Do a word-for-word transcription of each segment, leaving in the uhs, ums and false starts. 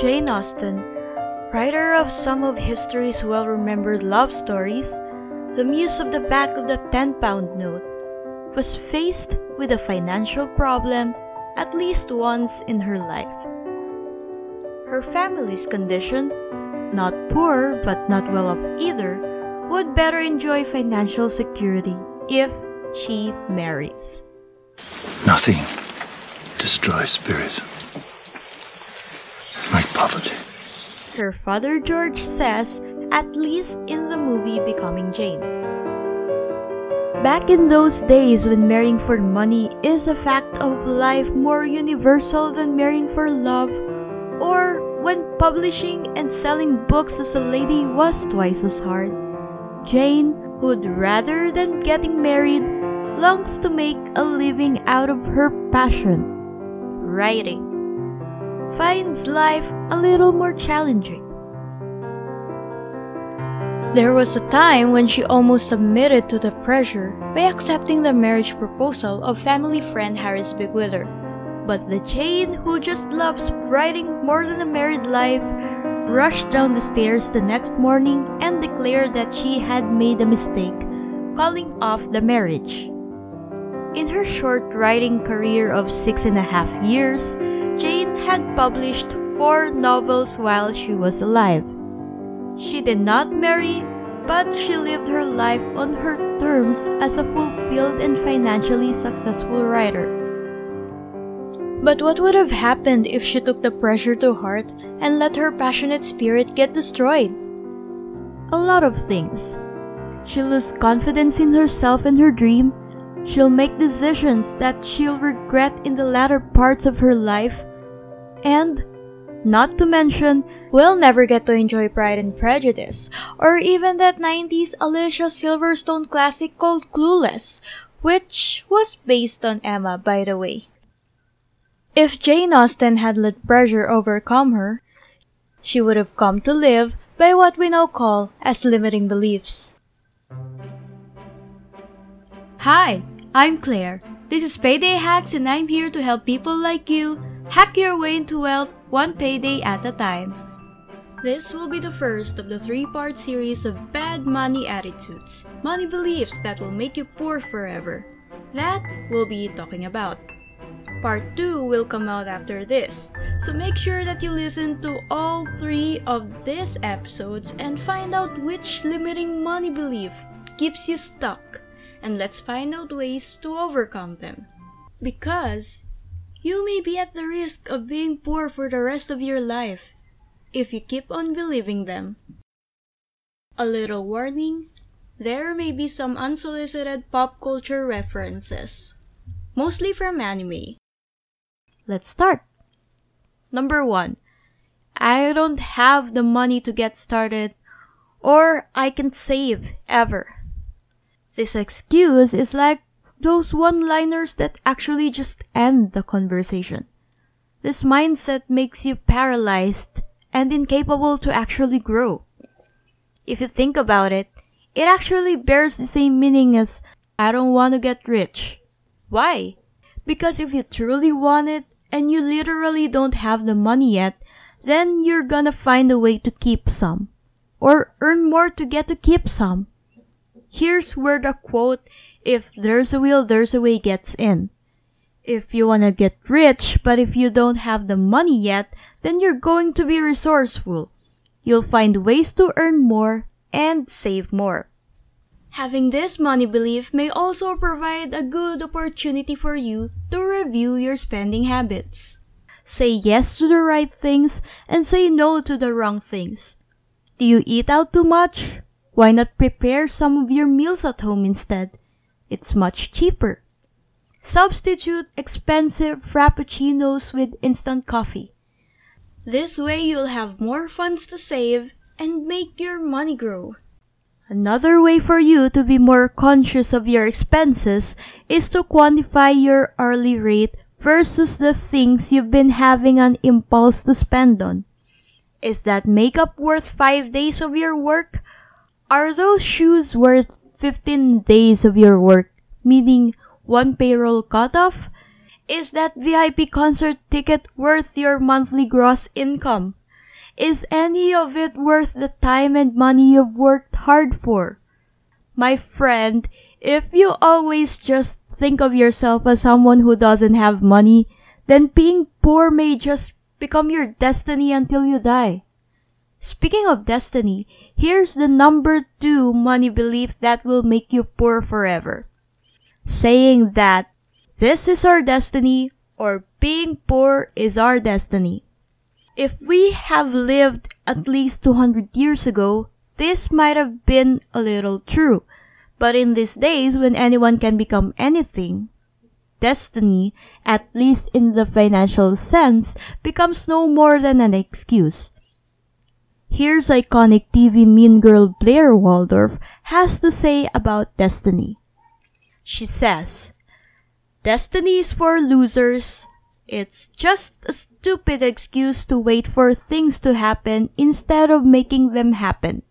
Jane Austen, writer of some of history's well-remembered love stories, the muse of the back of the ten pound note, was faced with a financial problem at least once in her life. Her family's condition, not poor but not well off either, would better enjoy financial security if she marries. Nothing destroys spirit like poverty. Her father George says, at least in the movie Becoming Jane. Back in those days when marrying for money is a fact of life more universal than marrying for love, or when publishing and selling books as a lady was twice as hard, Jane, who'd rather than getting married, longs to make a living out of her passion, writing, finds life a little more challenging. There was a time when she almost submitted to the pressure by accepting the marriage proposal of family friend Harris Bigwiller. But the Jane, who just loves writing more than a married life, rushed down the stairs the next morning and declared that she had made a mistake, calling off the marriage. In her short writing career of six and a half years, Jane had published four novels while she was alive. She did not marry, but she lived her life on her terms as a fulfilled and financially successful writer. But what would have happened if she took the pressure to heart and let her passionate spirit get destroyed? A lot of things. She'll lose confidence in herself and her dream. She'll make decisions that she'll regret in the latter parts of her life. And, not to mention, we'll never get to enjoy Pride and Prejudice, or even that nineties Alicia Silverstone classic called Clueless, which was based on Emma, by the way. If Jane Austen had let pressure overcome her, she would have come to live by what we now call as limiting beliefs. Hi, I'm Claire. This is Payday Hacks, and I'm here to help people like you hack your way into wealth one payday at a time. This will be the first of the three-part series of bad money attitudes, money beliefs that will make you poor forever. That we'll be talking about. Part two will come out after this, so make sure that you listen to all three of these episodes and find out which limiting money belief keeps you stuck, and let's find out ways to overcome them. Because you may be at the risk of being poor for the rest of your life if you keep on believing them. A little warning, there may be some unsolicited pop culture references, mostly from anime. Let's start. Number one, I don't have the money to get started, or I can save ever. This excuse is like those one-liners that actually just end the conversation. This mindset makes you paralyzed and incapable to actually grow. If you think about it, it actually bears the same meaning as I don't want to get rich. Why? Because if you truly want it and you literally don't have the money yet, then you're gonna find a way to keep some, or earn more to get to keep some. Here's where the quote, if there's a will, there's a way, gets in. If you wanna get rich, but if you don't have the money yet, then you're going to be resourceful. You'll find ways to earn more and save more. Having this money belief may also provide a good opportunity for you to review your spending habits. Say yes to the right things and say no to the wrong things. Do you eat out too much? Why not prepare some of your meals at home instead? It's much cheaper. Substitute expensive frappuccinos with instant coffee. This way you'll have more funds to save and make your money grow. Another way for you to be more conscious of your expenses is to quantify your hourly rate versus the things you've been having an impulse to spend on. Is that makeup worth five days of your work? Are those shoes worth fifteen days of your work, meaning one payroll cutoff? Is that V I P concert ticket worth your monthly gross income? Is any of it worth the time and money you've worked hard for? My friend, if you always just think of yourself as someone who doesn't have money, then being poor may just become your destiny until you die. Speaking of destiny, here's the number two money belief that will make you poor forever. Saying that this is our destiny or being poor is our destiny. If we have lived at least two hundred years ago, this might have been a little true. But in these days when anyone can become anything, destiny, at least in the financial sense, becomes no more than an excuse. Here's iconic T V mean girl Blair Waldorf has to say about destiny. She says, "Destiny is for losers. It's just a stupid excuse to wait for things to happen instead of making them happen."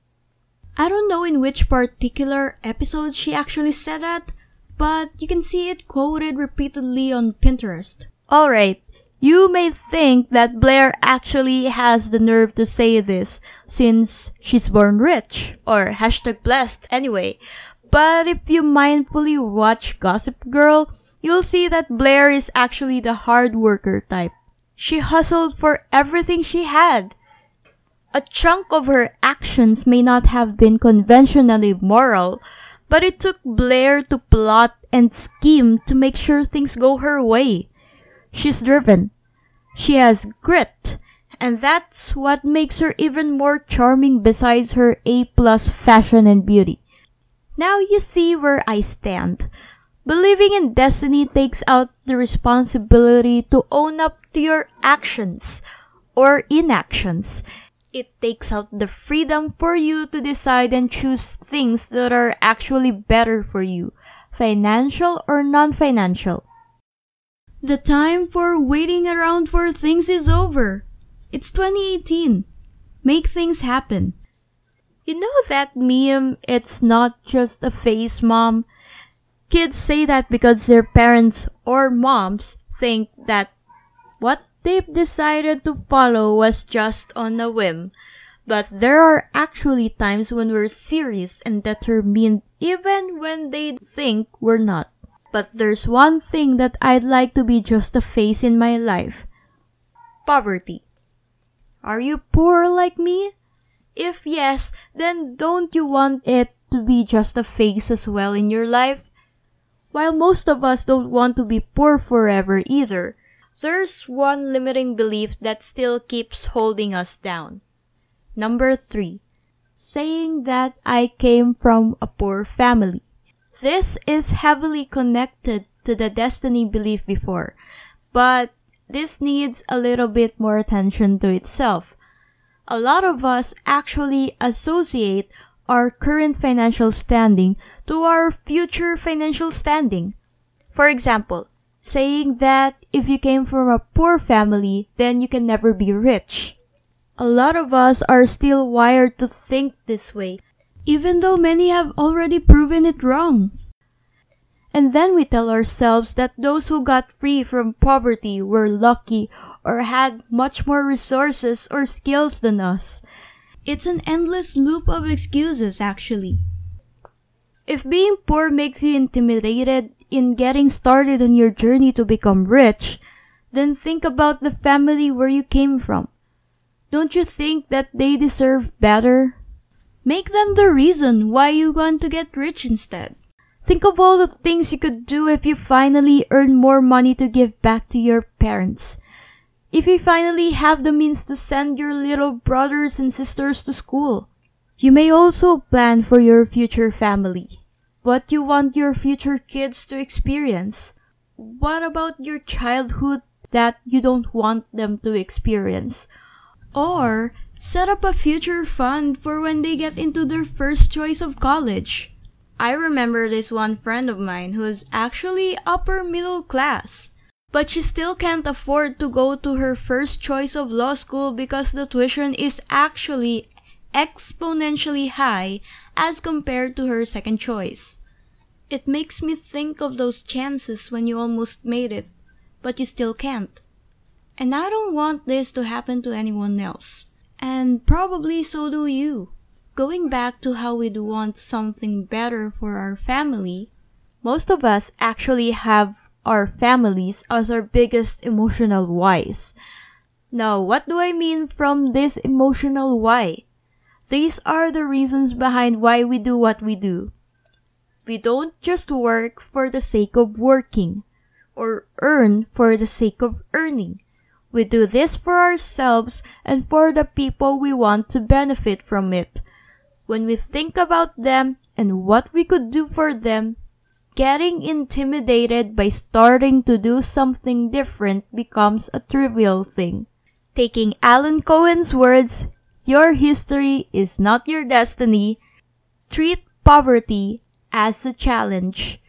I don't know in which particular episode she actually said that, but you can see it quoted repeatedly on Pinterest. Alright, you may think that Blair actually has the nerve to say this since she's born rich, or hashtag blessed anyway. But if you mindfully watch Gossip Girl, you'll see that Blair is actually the hard worker type. She hustled for everything she had. A chunk of her actions may not have been conventionally moral, but it took Blair to plot and scheme to make sure things go her way. She's driven. She has grit. And that's what makes her even more charming besides her A-plus fashion and beauty. Now you see where I stand. Believing in destiny takes out the responsibility to own up to your actions or inactions. It takes out the freedom for you to decide and choose things that are actually better for you, financial or non-financial. The time for waiting around for things is over. It's twenty eighteen. Make things happen. You know that meme, "It's not just a phase, Mom"? Kids say that because their parents or moms think that what they've decided to follow was just on a whim. But there are actually times when we're serious and determined even when they think we're not. But there's one thing that I'd like to be just a phase in my life. Poverty. Are you poor like me? If yes, then don't you want it to be just a phase as well in your life? While most of us don't want to be poor forever either, there's one limiting belief that still keeps holding us down. Number three, saying that I came from a poor family. This is heavily connected to the destiny belief before, but this needs a little bit more attention to itself. A lot of us actually associate our current financial standing to our future financial standing. For example, saying that if you came from a poor family, then you can never be rich. A lot of us are still wired to think this way, even though many have already proven it wrong. And then we tell ourselves that those who got free from poverty were lucky or had much more resources or skills than us. It's an endless loop of excuses, actually. If being poor makes you intimidated in getting started on your journey to become rich, then think about the family where you came from. Don't you think that they deserve better? Make them the reason why you want to get rich instead. Think of all the things you could do if you finally earn more money to give back to your parents. If you finally have the means to send your little brothers and sisters to school. You may also plan for your future family. What you want your future kids to experience. What about your childhood that you don't want them to experience? Or set up a future fund for when they get into their first choice of college. I remember this one friend of mine who is actually upper middle class. But she still can't afford to go to her first choice of law school because the tuition is actually exponentially high as compared to her second choice. It makes me think of those chances when you almost made it, but you still can't. And I don't want this to happen to anyone else. And probably so do you. Going back to how we'd want something better for our family, most of us actually have our families as our biggest emotional whys. Now, what do I mean from this emotional why? These are the reasons behind why we do what we do. We don't just work for the sake of working or earn for the sake of earning. We do this for ourselves and for the people we want to benefit from it. When we think about them and what we could do for them, getting intimidated by starting to do something different becomes a trivial thing. Taking Alan Cohen's words, your history is not your destiny, treat poverty as a challenge.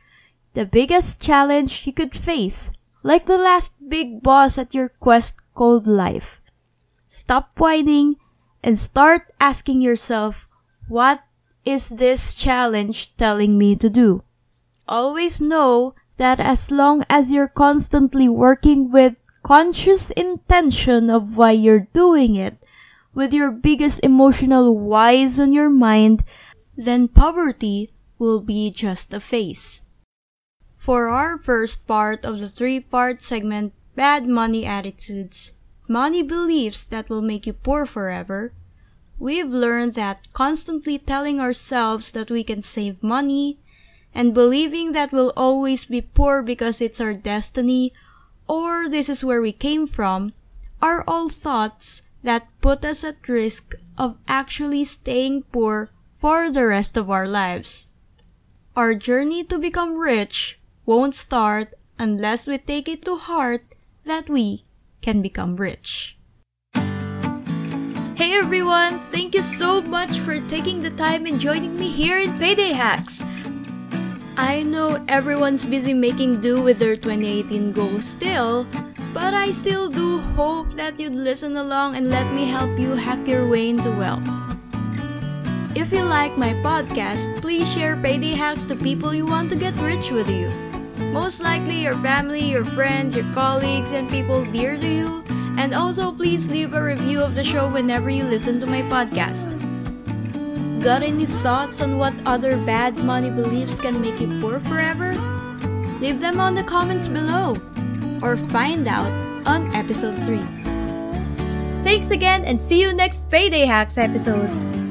The biggest challenge you could face, like the last big boss at your quest called life. Stop whining and start asking yourself, what is this challenge telling me to do? Always know that as long as you're constantly working with conscious intention of why you're doing it, with your biggest emotional whys on your mind, then poverty will be just a phase. For our first part of the three-part segment, Bad Money Attitudes, Money Beliefs That Will Make You Poor Forever, we've learned that constantly telling ourselves that we can save money and believing that we'll always be poor because it's our destiny or this is where we came from are all thoughts that put us at risk of actually staying poor for the rest of our lives. Our journey to become rich won't start unless we take it to heart that we can become rich. Hey everyone! Thank you so much for taking the time and joining me here in Payday Hacks! I know everyone's busy making do with their twenty eighteen goals still, but I still do hope that you'd listen along and let me help you hack your way into wealth. If you like my podcast, please share Payday Hacks to people you want to get rich with you. Most likely your family, your friends, your colleagues, and people dear to you. And also, please leave a review of the show whenever you listen to my podcast. Got any thoughts on what other bad money beliefs can make you poor forever? Leave them on the comments below or find out on episode three. Thanks again and see you next Payday Hacks episode!